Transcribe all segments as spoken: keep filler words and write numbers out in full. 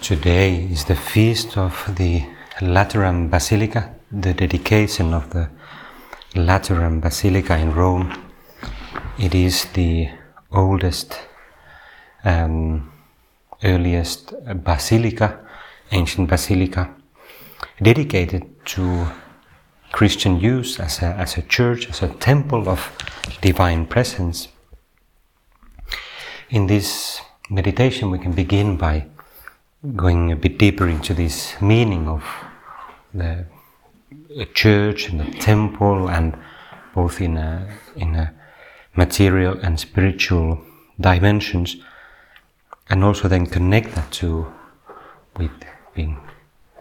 Today is the feast of the Lateran Basilica, the dedication of the Lateran Basilica in Rome. It is the oldest, um, earliest basilica, ancient basilica, dedicated to Christian use as a, as a church, as a temple of divine presence. In this meditation we can begin by going a bit deeper into this meaning of the church and the temple, and both in a, in a material and spiritual dimensions, and also then connect that to with being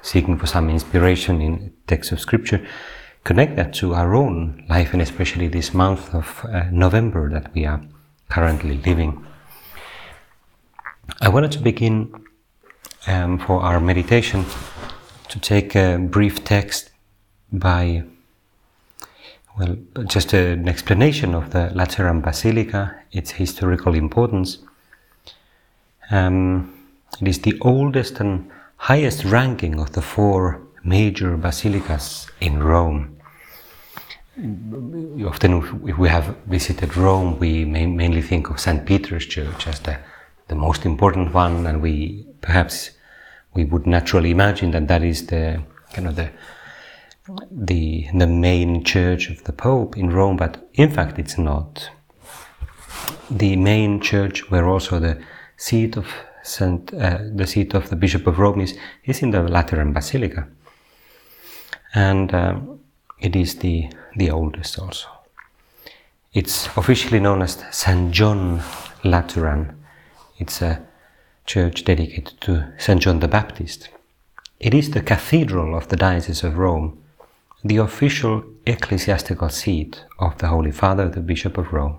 seeking for some inspiration in texts of scripture, connect that to our own life, and especially this month of uh, November that we are currently living. I wanted to begin Um, for our meditation to take a brief text by, well, just an explanation of the Lateran Basilica, its historical importance. Um, it is the oldest and highest ranking of the four major basilicas in Rome. Often, if we have visited Rome, we may mainly think of Saint Peter's Church as the, the most important one, and we Perhaps we would naturally imagine that that is the kind of the, the the main church of the Pope in Rome, but in fact it's not. The main church, where also the seat of Saint uh, the seat of the Bishop of Rome is, is in the Lateran Basilica, and um, it is the the oldest also. It's officially known as Saint John Lateran. It's a church dedicated to Saint John the Baptist. It is the cathedral of the Diocese of Rome, the official ecclesiastical seat of the Holy Father, the Bishop of Rome,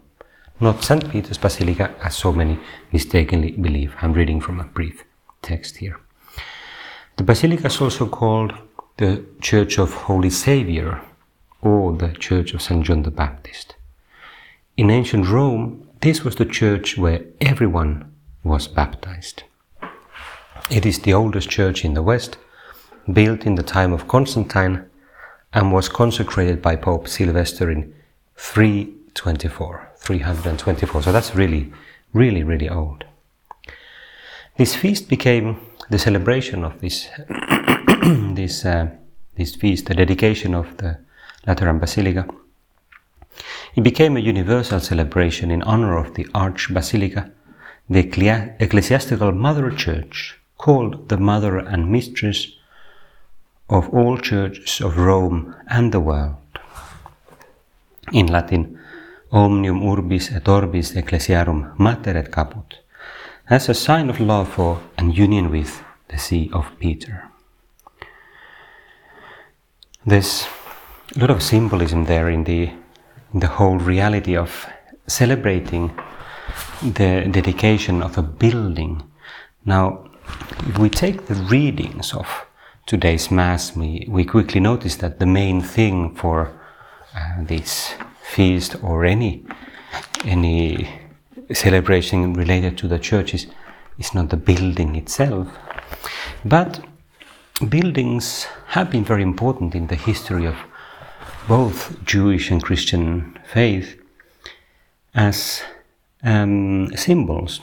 not Saint Peter's Basilica, as so many mistakenly believe. I'm reading from a brief text here. The Basilica is also called the Church of Holy Saviour, or the Church of Saint John the Baptist. In ancient Rome, this was the church where everyone was baptized. It is the oldest church in the West, built in the time of Constantine, and was consecrated by Pope Sylvester in three twenty-four. So that's really, really, really old. This feast became the celebration of this, this, uh, this feast, the dedication of the Lateran Basilica. It became a universal celebration in honor of the Archbasilica, the ecclesiastical mother church, called the mother and mistress of all churches of Rome and the world. In Latin, omnium urbis et orbis ecclesiarum mater et caput, as a sign of love for and union with the See of Peter. There's a lot of symbolism there in the, in the whole reality of celebrating the dedication of a building. Now, if we take the readings of today's Mass, we, we quickly notice that the main thing for uh, this feast, or any any celebration related to the church, is, is not the building itself. But buildings have been very important in the history of both Jewish and Christian faith as Um, symbols,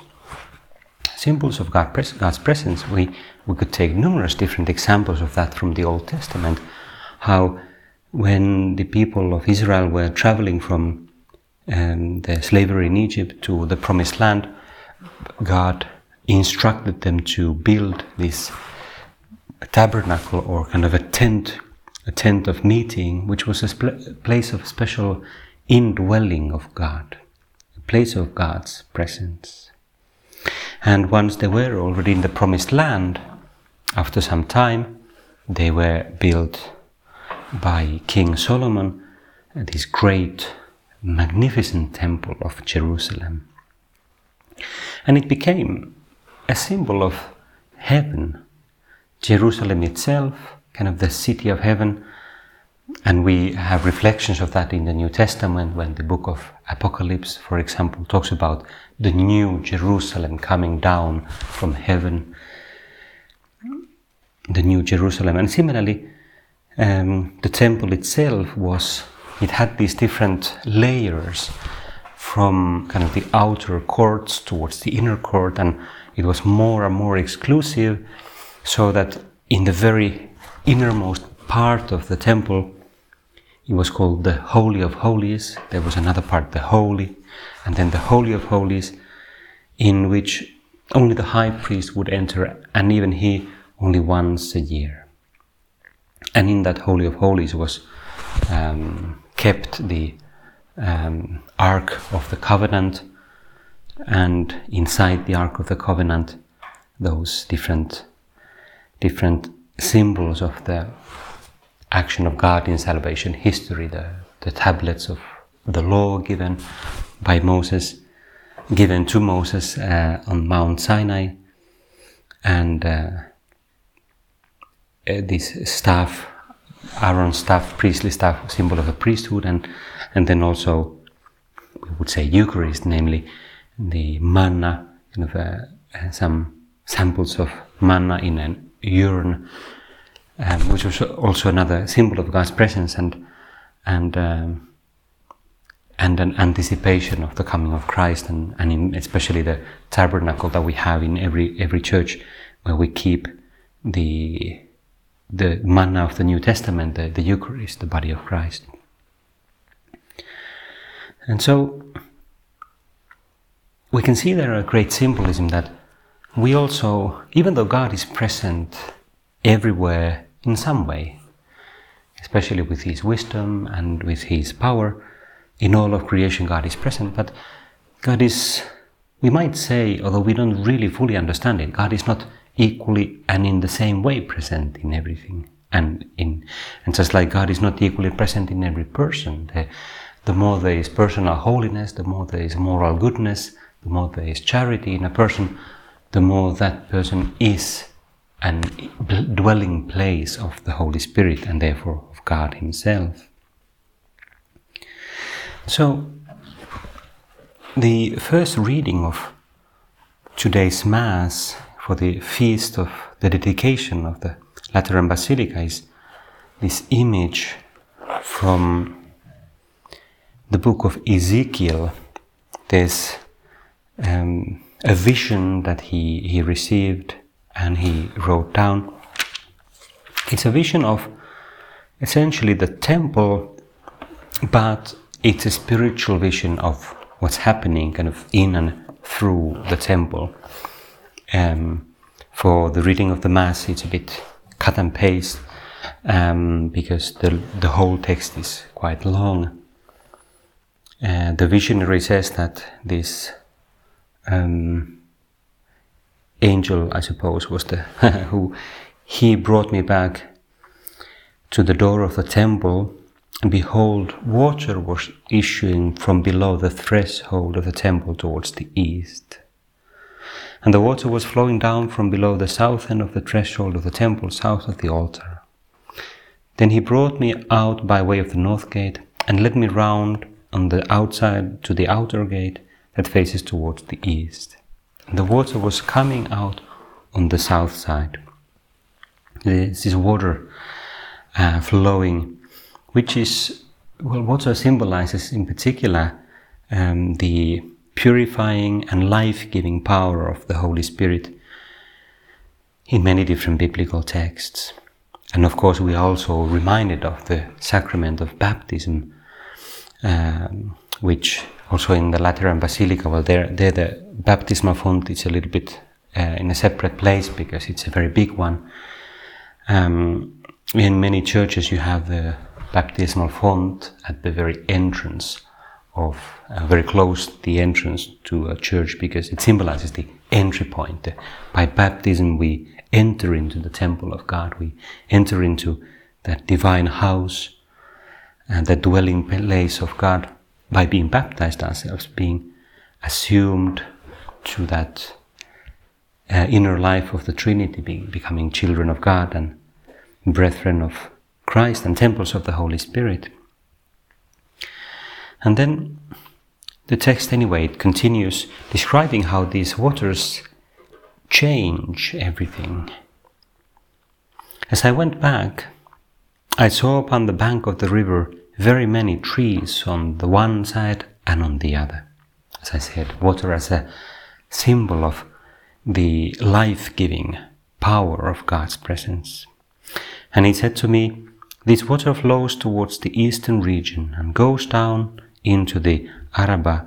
symbols of God pres- God's presence. We we could take numerous different examples of that from the Old Testament. How, when the people of Israel were traveling from um, the slavery in Egypt to the Promised Land, God instructed them to build this tabernacle, or kind of a tent, a tent of meeting, which was a sp- place of special indwelling of God. place of God's presence. And once they were already in the Promised Land, after some time, they were built by King Solomon, this great, magnificent temple of Jerusalem. And it became a symbol of heaven, Jerusalem itself, kind of the city of heaven. And we have reflections of that in the New Testament, when the book of Apocalypse, for example, talks about the new Jerusalem coming down from heaven, the new Jerusalem. And similarly, um, the temple itself was, it had these different layers from kind of the outer courts towards the inner court, and it was more and more exclusive, so that in the very innermost part of the temple, it was called the Holy of Holies. There was another part, the Holy, and then the Holy of Holies, in which only the high priest would enter, and even he only once a year. And in that Holy of Holies was um, kept the um, Ark of the Covenant, and inside the Ark of the Covenant, those different different symbols of the action of God in salvation history, the, the tablets of the law given by Moses, given to Moses uh, on Mount Sinai, and uh, this staff, Aaron's staff, priestly staff, symbol of the priesthood, and, and then also, we would say, Eucharist, namely the manna, kind of uh, some samples of manna in an urn, Um, which was also another symbol of God's presence and and um, and an anticipation of the coming of Christ, and, and in especially the tabernacle that we have in every every church, where we keep the the manna of the New Testament, the, the Eucharist, the body of Christ. And so we can see there a great symbolism that we also, even though God is present everywhere in some way, especially with his wisdom and with his power, in all of creation God is present, but God is, we might say, although we don't really fully understand it, God is not equally and in the same way present in everything, and in and just like God is not equally present in every person. The, the more there is personal holiness, the more there is moral goodness, the more there is charity in a person, the more that person is and dwelling place of the Holy Spirit, and therefore of God himself. So, the first reading of today's Mass for the feast of the dedication of the Lateran Basilica is this image from the book of Ezekiel. There's um, a vision that he, he received and he wrote down. It's a vision of essentially the temple, but it's a spiritual vision of what's happening kind of in and through the temple. Um, for the reading of the Mass, it's a bit cut and paste, um, because the, the whole text is quite long. Uh, the visionary says that this um, angel, I suppose, was the who he brought me back to the door of the temple, and behold, water was issuing from below the threshold of the temple towards the east. And the water was flowing down from below the south end of the threshold of the temple, south of the altar. Then he brought me out by way of the north gate, and led me round on the outside to the outer gate that faces towards the east. The water was coming out on the south side. This is water uh, flowing, which is, well, water symbolizes in particular um, the purifying and life-giving power of the Holy Spirit in many different biblical texts. And of course, we are also reminded of the sacrament of baptism, um, which also in the Lateran Basilica, well, there, there the baptismal font is a little bit uh, in a separate place because it's a very big one. Um, in many churches you have the baptismal font at the very entrance of uh, very close the entrance to a church, because it symbolizes the entry point. Uh, by baptism we enter into the temple of God, we enter into that divine house and the dwelling place of God by being baptized ourselves, being assumed to that uh, inner life of the Trinity, being, becoming children of God and brethren of Christ and temples of the Holy Spirit. And then the text, anyway, it continues describing how these waters change everything. As I went back, I saw upon the bank of the river very many trees on the one side and on the other. As I said, water as a symbol of the life-giving power of God's presence. And he said to me, "This water flows towards the eastern region and goes down into the Araba,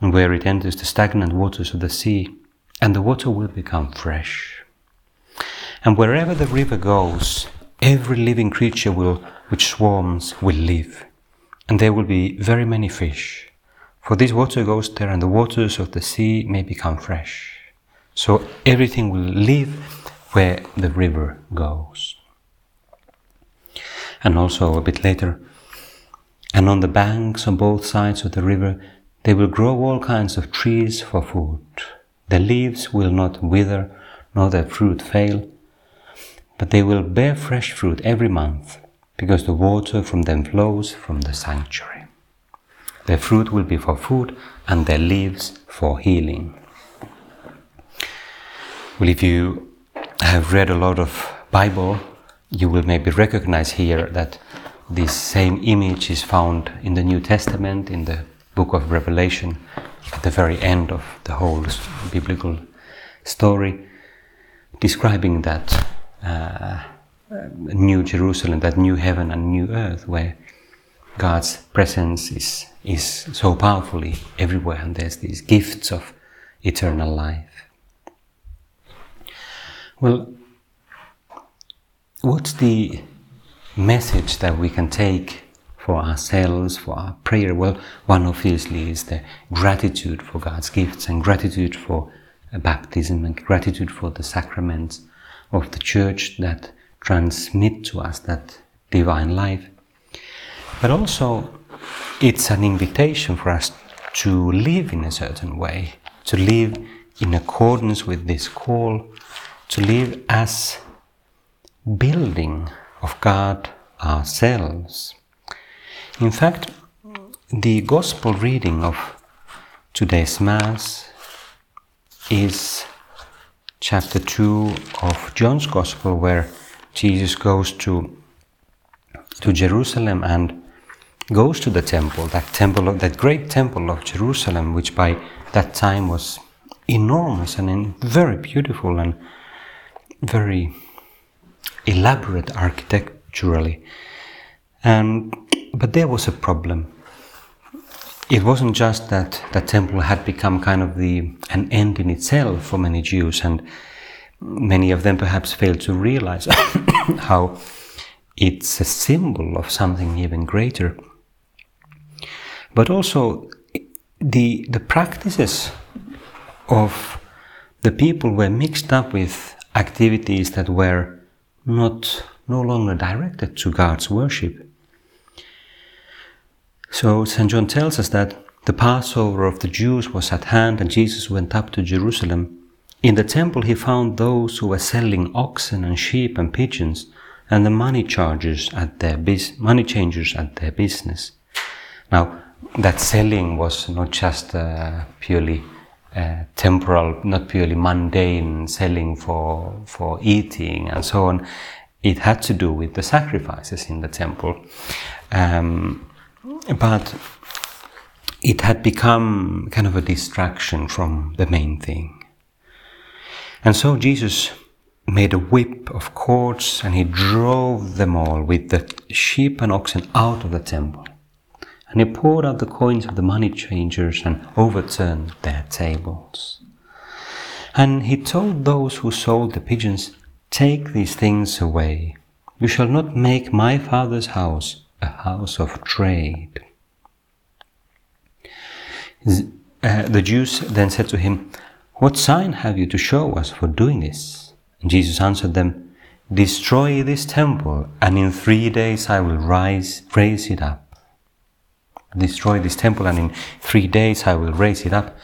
where it enters the stagnant waters of the sea, and the water will become fresh. And wherever the river goes, every living creature will, which swarms will live, and there will be very many fish. For this water goes there, and the waters of the sea may become fresh. So everything will live where the river goes." And also a bit later, "And on the banks on both sides of the river they will grow all kinds of trees for food. Their leaves will not wither, nor their fruit fail, but they will bear fresh fruit every month, because the water from them flows from the sanctuary. Their fruit will be for food, and their leaves for healing." Well, if you have read a lot of Bible, you will maybe recognize here that this same image is found in the New Testament, in the book of Revelation, at the very end of the whole biblical story, describing that uh, New Jerusalem, that new heaven and new earth, where God's presence is, is so powerfully everywhere, and there's these gifts of eternal life. Well, what's the message that we can take for ourselves, for our prayer? Well, one obviously is the gratitude for God's gifts, and gratitude for baptism, and gratitude for the sacraments of the Church that transmit to us that divine life. But also, it's an invitation for us to live in a certain way, to live in accordance with this call, to live as building of God ourselves. In fact, the Gospel reading of today's Mass is chapter two of John's Gospel, where Jesus goes to to Jerusalem and goes to the temple, that temple of, that great temple of Jerusalem, which by that time was enormous and very beautiful and very elaborate architecturally. And but there was a problem. It wasn't just that the temple had become kind of the an end in itself for many Jews, and many of them perhaps failed to realize how it's a symbol of something even greater. But also the the practices of the people were mixed up with activities that were not no longer directed to God's worship. So Saint John tells us that the Passover of the Jews was at hand, and Jesus went up to Jerusalem. In the temple he found those who were selling oxen and sheep and pigeons, and the money changers at their bus- money changers at their business. Now, that selling was not just uh, purely Uh, temporal, not purely mundane selling for for eating and so on. It had to do with the sacrifices in the temple, um, but it had become kind of a distraction from the main thing. And so Jesus made a whip of cords, and he drove them all with the sheep and oxen out of the temple. And he poured out the coins of the money changers and overturned their tables. And he told those who sold the pigeons, "Take these things away. You shall not make my Father's house a house of trade." Uh, the Jews then said to him, "What sign have you to show us for doing this?" And Jesus answered them, "Destroy this temple, and in three days I will rise, raise it up." Destroy this temple, and in three days I will raise it up.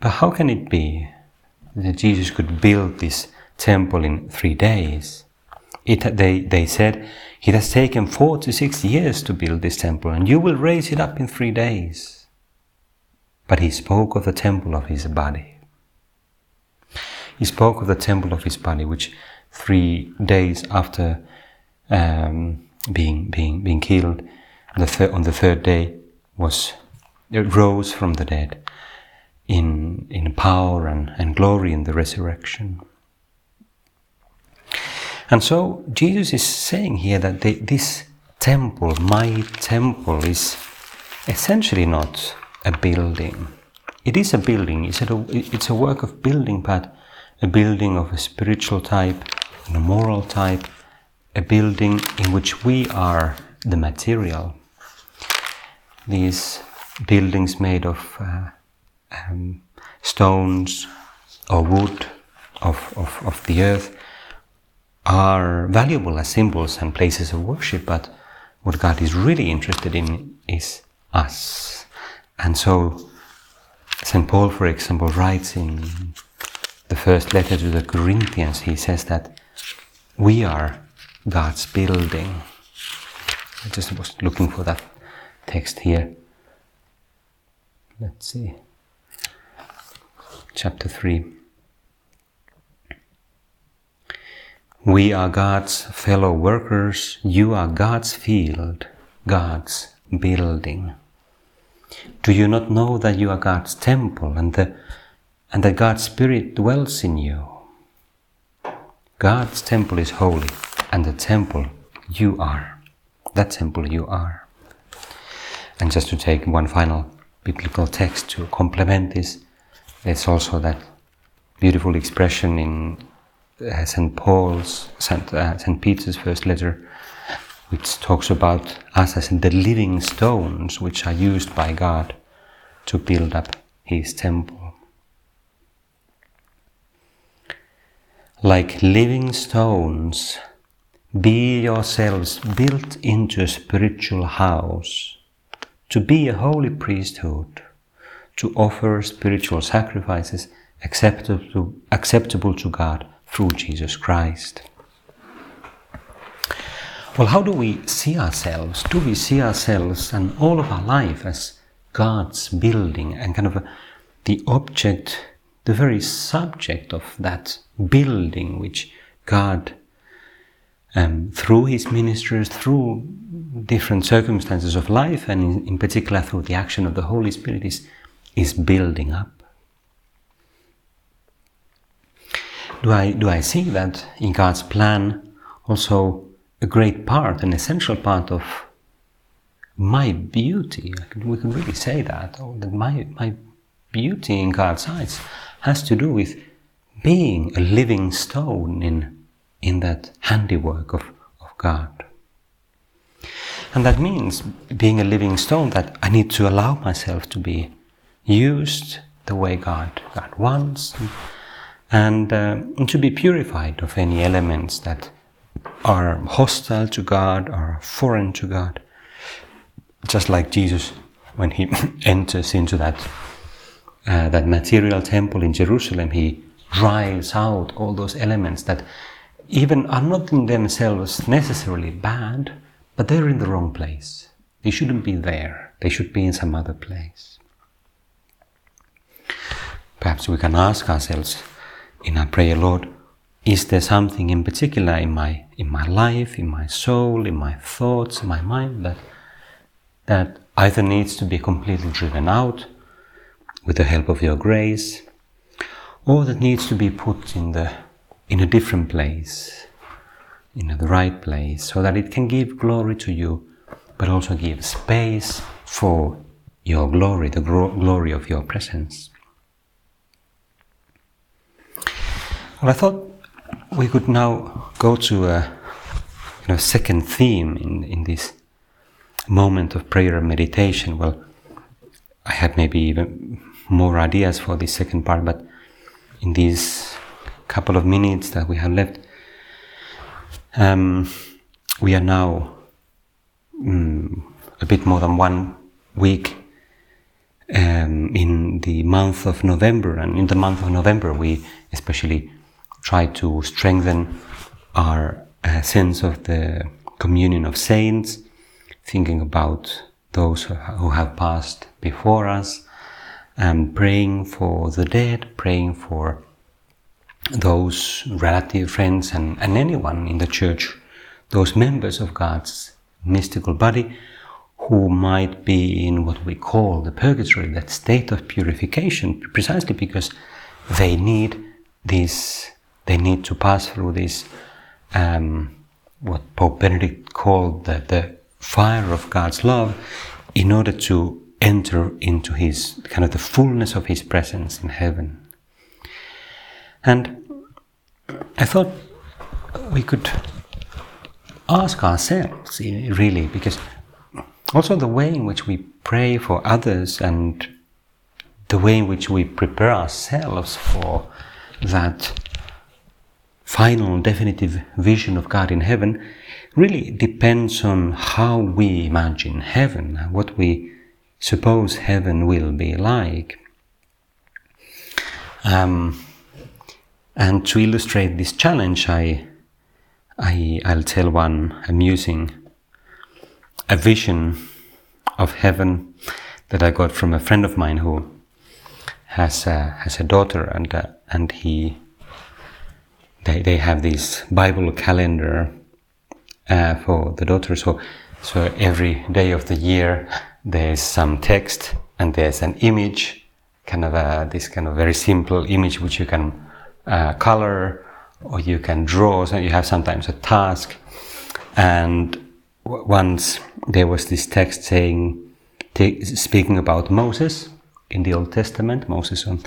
But how can it be that Jesus could build this temple in three days? It, they, they said, "It has taken four to six years to build this temple, and you will raise it up in three days." But he spoke of the temple of his body. He spoke of the temple of his body, which three days after um, being, being, being killed, the thir- on the third day, was it rose from the dead in, in power and, and glory in the resurrection. And so Jesus is saying here that they, this temple, my temple, is essentially not a building. It is a building, it's a, it's a work of building, but a building of a spiritual type and a moral type, a building in which we are the material. These buildings made of uh, um, stones or wood of, of, of the earth are valuable as symbols and places of worship, but what God is really interested in is us. And so Saint Paul, for example, writes in the first letter to the Corinthians, he says that we are God's building. I just was looking for that text here. Let's see. Chapter three. We are God's fellow workers. You are God's field, God's building. Do you not know that you are God's temple and, the, and that God's Spirit dwells in you? God's temple is holy, and the temple you are. That temple you are. And just to take one final biblical text to complement this, there's also that beautiful expression in uh, Saint Paul's, Saint uh, Saint Peter's first letter, which talks about us as the living stones which are used by God to build up His temple. Like living stones, be yourselves built into a spiritual house, to be a holy priesthood, to offer spiritual sacrifices acceptable to, acceptable to God through Jesus Christ. Well, how do we see ourselves? Do we see ourselves and all of our life as God's building and kind of a, the object, the very subject of that building which God Um, through his ministers, through different circumstances of life, and in, in particular through the action of the Holy Spirit, is, is building up? Do I, do I see that in God's plan also a great part, an essential part of my beauty? I could, we can really say that, or that my, my beauty in God's eyes has to do with being a living stone in in that handiwork of, of God. And that means being a living stone, that I need to allow myself to be used the way God, God wants, and, uh, and to be purified of any elements that are hostile to God or foreign to God. Just like Jesus, when he enters into that, uh, that material temple in Jerusalem, he drives out all those elements that even are not in themselves necessarily bad, but they're in the wrong place. They shouldn't be there. They should be in some other place. Perhaps we can ask ourselves in our prayer, Lord, is there something in particular in my in my life, in my soul, in my thoughts, in my mind, that that either needs to be completely driven out with the help of your grace, or that needs to be put in the in a different place, in the right place, so that it can give glory to you, but also give space for your glory, the gro- glory of your presence. Well, I thought we could now go to a you know, second theme in, in this moment of prayer and meditation. Well, I had maybe even more ideas for the second part, but in these couple of minutes that we have left, um, we are now um, a bit more than one week um, in the month of November, and in the month of November we especially try to strengthen our uh, sense of the communion of saints, thinking about those who have passed before us, and praying for the dead, praying for those relative, friends, and, and anyone in the church, those members of God's mystical body who might be in what we call the purgatory, that state of purification, precisely because they need this, they need to pass through this, um, what Pope Benedict called the, the fire of God's love, in order to enter into his, kind of the fullness of his presence in heaven. And I thought we could ask ourselves, really, because also the way in which we pray for others and the way in which we prepare ourselves for that final definitive vision of God in heaven really depends on how we imagine heaven, what we suppose heaven will be like. Um, and to illustrate this challenge, I, I, I'll tell one amusing a vision of heaven that I got from a friend of mine who has a, has a daughter, and uh, and he they they have this Bible calendar uh, for the daughter. So so every day of the year, there's some text and there's an image, kind of a, this kind of very simple image which you can uh, color or you can draw. So you have sometimes a task, and w- once there was this text saying, t- speaking about Moses in the Old Testament, Moses on,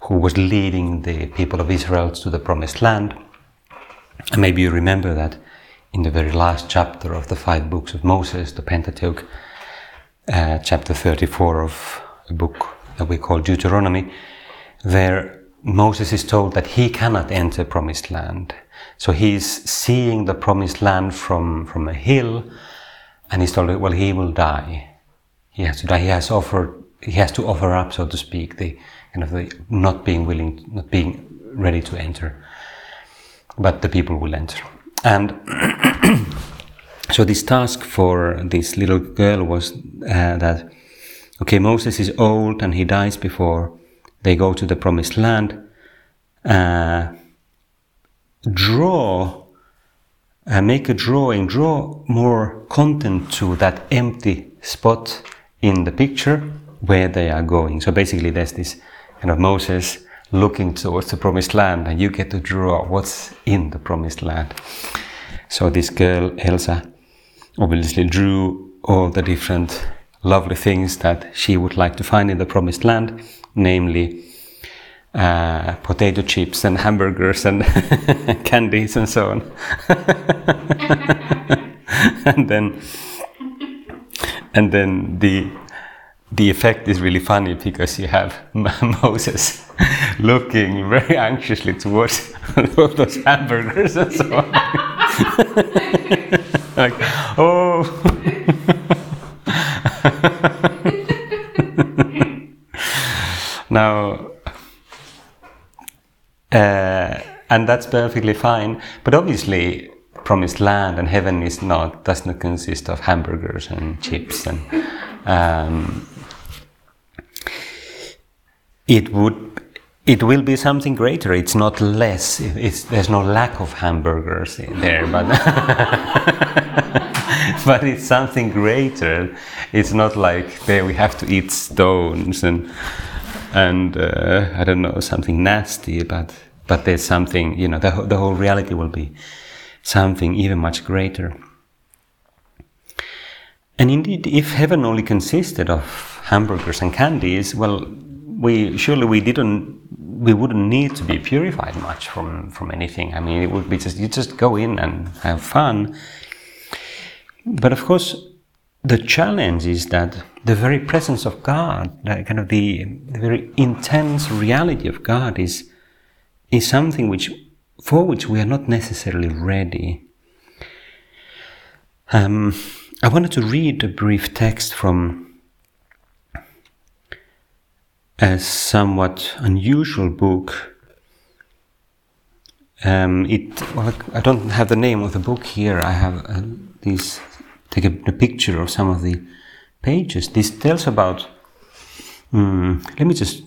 who was leading the people of Israel to the Promised Land. And maybe you remember that in the very last chapter of the five books of Moses, the Pentateuch, Uh, chapter thirty-four of a book that we call Deuteronomy, there Moses is told that he cannot enter Promised Land. So he is seeing the Promised Land from, from a hill, and he's told, well, he will die. He has to die. He has offered. He has to offer up, so to speak, the kind of the not being willing, not being ready to enter. But the people will enter, and. So this task for this little girl was uh, that, okay, Moses is old and he dies before they go to the Promised Land. Uh, draw, uh, make a drawing, draw more content to that empty spot in the picture where they are going. So basically there's this kind of Moses looking towards the Promised Land, and you get to draw what's in the Promised Land. So this girl, Elsa, obviously drew all the different lovely things that she would like to find in the Promised Land, namely uh, potato chips and hamburgers and candies and so on. and then, and then the the effect is really funny, because you have Moses looking very anxiously towards all those hamburgers and so on. like, oh. now, uh, and that's perfectly fine. But obviously, Promised Land and heaven is not does not consist of hamburgers and chips, and um, it would. It will be something greater. It's not less. It's, there's no lack of hamburgers in there, but but it's something greater. It's not like there we have to eat stones and and uh, I don't know, something nasty. But but there's something, you know. The the whole reality will be something even much greater. And indeed, if heaven only consisted of hamburgers and candies, well. We surely we didn't we wouldn't need to be purified much from, from anything. I mean, it would be just you just go in and have fun. But of course, the challenge is that the very presence of God, that kind of the, the very intense reality of God, is is something which for which we are not necessarily ready. Um, I wanted to read a brief text from a somewhat unusual book. Um, it well, I don't have the name of the book here. I have uh, these. Take a, a picture of some of the pages. This tells about. Um, let me just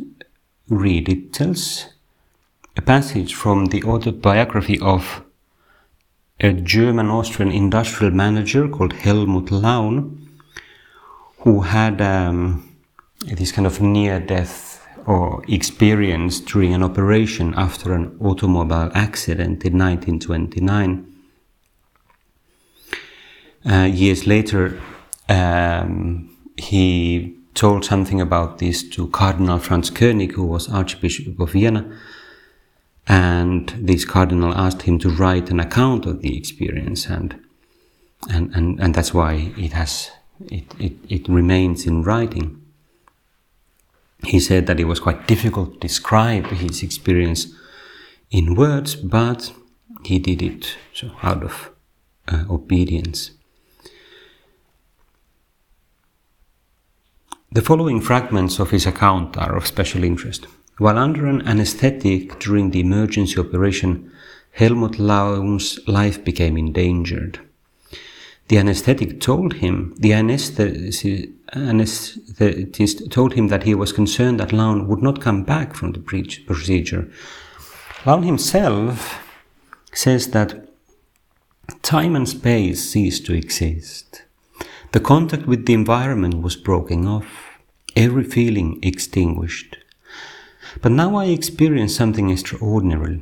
read. It tells a passage from the autobiography of a German-Austrian industrial manager called Helmut Laun, who had um, this kind of near-death or experience during an operation after an automobile accident in nineteen twenty-nine. Uh, years later, um, he told something about this to Cardinal Franz Koenig, who was Archbishop of Vienna. And this cardinal asked him to write an account of the experience, and and, and, and that's why it has it, it it remains in writing. He said that it was quite difficult to describe his experience in words, but he did it so out of uh, obedience. The following fragments of his account are of special interest. While under an anesthetic during the emergency operation, Helmut Laun's life became endangered. The anesthetic told him, the anesthetist told him that he was concerned that Laun would not come back from the procedure. Laun himself says that time and space ceased to exist. The contact with the environment was broken off, every feeling extinguished. But now I experienced something extraordinary.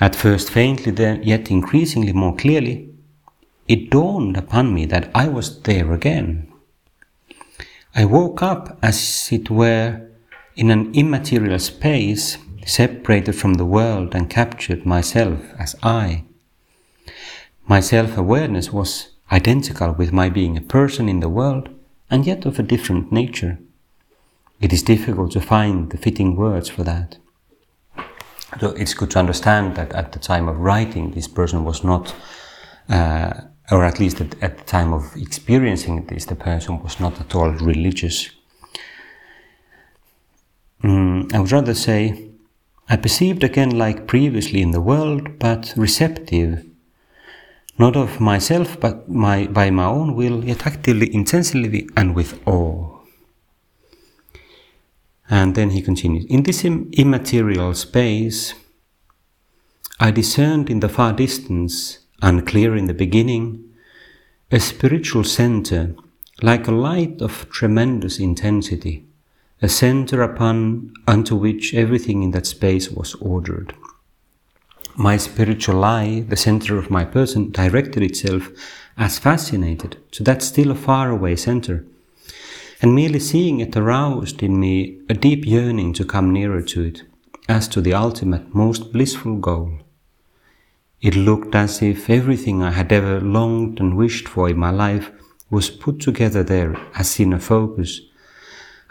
At first faintly, then yet increasingly more clearly, it dawned upon me that I was there again. I woke up, as it were, in an immaterial space, separated from the world, and captured myself as I. My self-awareness was identical with my being a person in the world, and yet of a different nature. It is difficult to find the fitting words for that. So it's good to understand that at the time of writing, this person was not, uh, or at least at, at the time of experiencing this, the person was not at all religious. Mm, I would rather say, I perceived again like previously in the world, but receptive, not of myself, but my, by my own will, yet actively, intensely, and with awe. And then he continues, in this immaterial space, I discerned in the far distance, unclear in the beginning, a spiritual center, like a light of tremendous intensity, a center upon unto which everything in that space was ordered. My spiritual eye, the center of my person, directed itself, as fascinated, to that still faraway center, and merely seeing it aroused in me a deep yearning to come nearer to it, as to the ultimate, most blissful goal. It looked as if everything I had ever longed and wished for in my life was put together there as in a focus,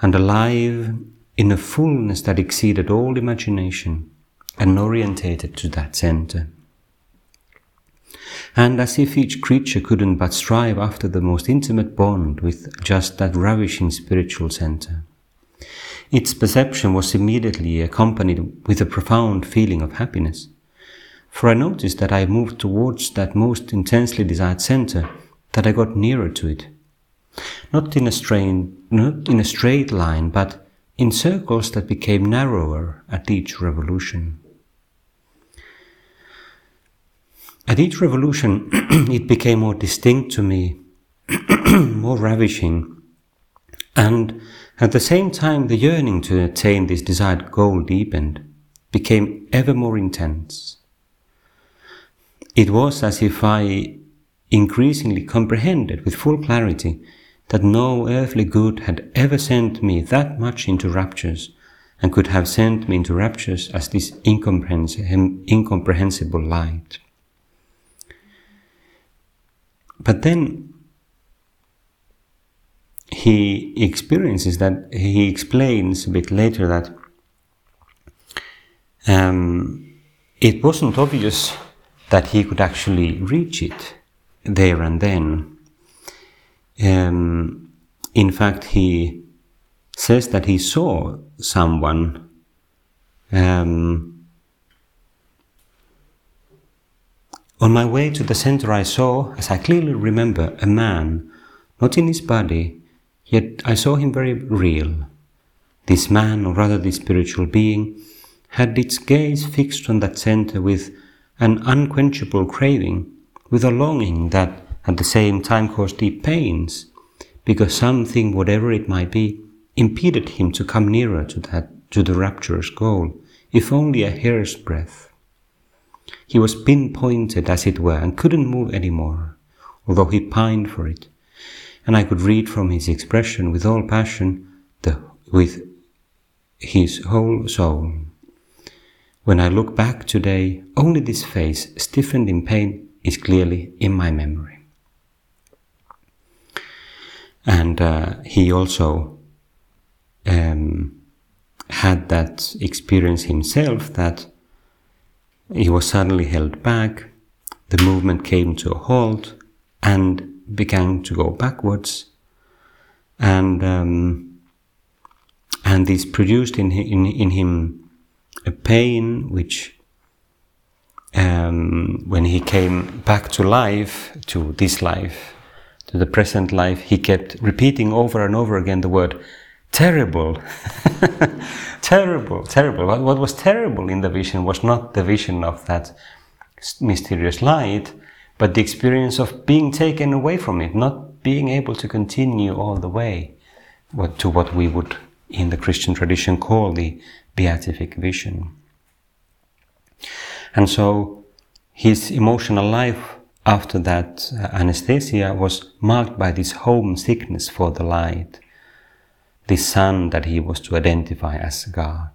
and alive in a fullness that exceeded all imagination, and orientated to that centre. And as if each creature couldn't but strive after the most intimate bond with just that ravishing spiritual centre. Its perception was immediately accompanied with a profound feeling of happiness, for I noticed that I moved towards that most intensely desired centre, that I got nearer to it. Not in a strain, not in a straight line, but in circles that became narrower at each revolution. At each revolution, it became more distinct to me, more ravishing, and at the same time the yearning to attain this desired goal deepened, became ever more intense. It was as if I increasingly comprehended with full clarity that no earthly good had ever sent me that much into raptures, and could have sent me into raptures as this incomprehens- incomprehensible light. But then he experiences that, he explains a bit later that um, it wasn't obvious that he could actually reach it there and then. Um, in fact, he says that he saw someone um, on my way to the center. I saw, as I clearly remember, a man, not in his body, yet I saw him very real. This man, or rather this spiritual being, had its gaze fixed on that center with an unquenchable craving, with a longing that at the same time caused deep pains, because something, whatever it might be, impeded him to come nearer to that, to the rapturous goal, if only a hair's breadth. He was pinpointed, as it were, and couldn't move any more, although he pined for it. And I could read from his expression, with all passion, the, with his whole soul. When I look back today, only this face, stiffened in pain, is clearly in my memory. And uh, he also um, had that experience himself, that he was suddenly held back, the movement came to a halt and began to go backwards, and um, and this produced in, in, in him a pain which, um, when he came back to life, to this life, to the present life, he kept repeating over and over again the word terrible. terrible, terrible. What, what was terrible in the vision was not the vision of that mysterious light, but the experience of being taken away from it, not being able to continue all the way what, to what we would in the Christian tradition call the Beatific vision. And so his emotional life after that anesthesia was marked by this homesickness for the light, this sun that he was to identify as God.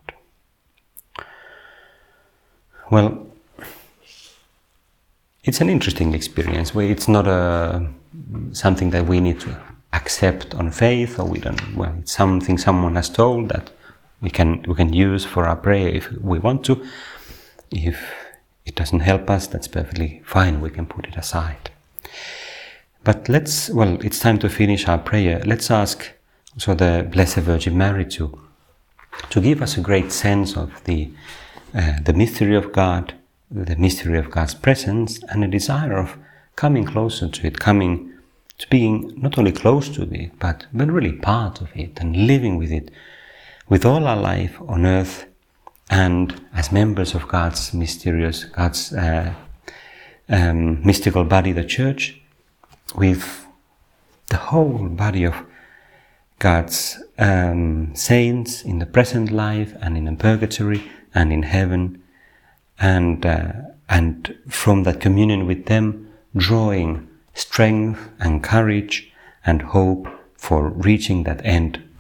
Well, it's an interesting experience. It's not a, something that we need to accept on faith, or we don't, well, it's something someone has told that we can we can use for our prayer if we want to. If it doesn't help us, that's perfectly fine, we can put it aside. But let's, well, it's time to finish our prayer. Let's ask so the Blessed Virgin Mary to, to give us a great sense of the, uh, the mystery of God, the mystery of God's presence, and a desire of coming closer to it, coming to being not only close to it, but, but really part of it, and living with it, with all our life on earth, and as members of God's mysterious, God's uh, um, mystical body, the Church, with the whole body of God's um, saints in the present life and in purgatory and in heaven, and uh, and from that communion with them, drawing strength and courage and hope for reaching that end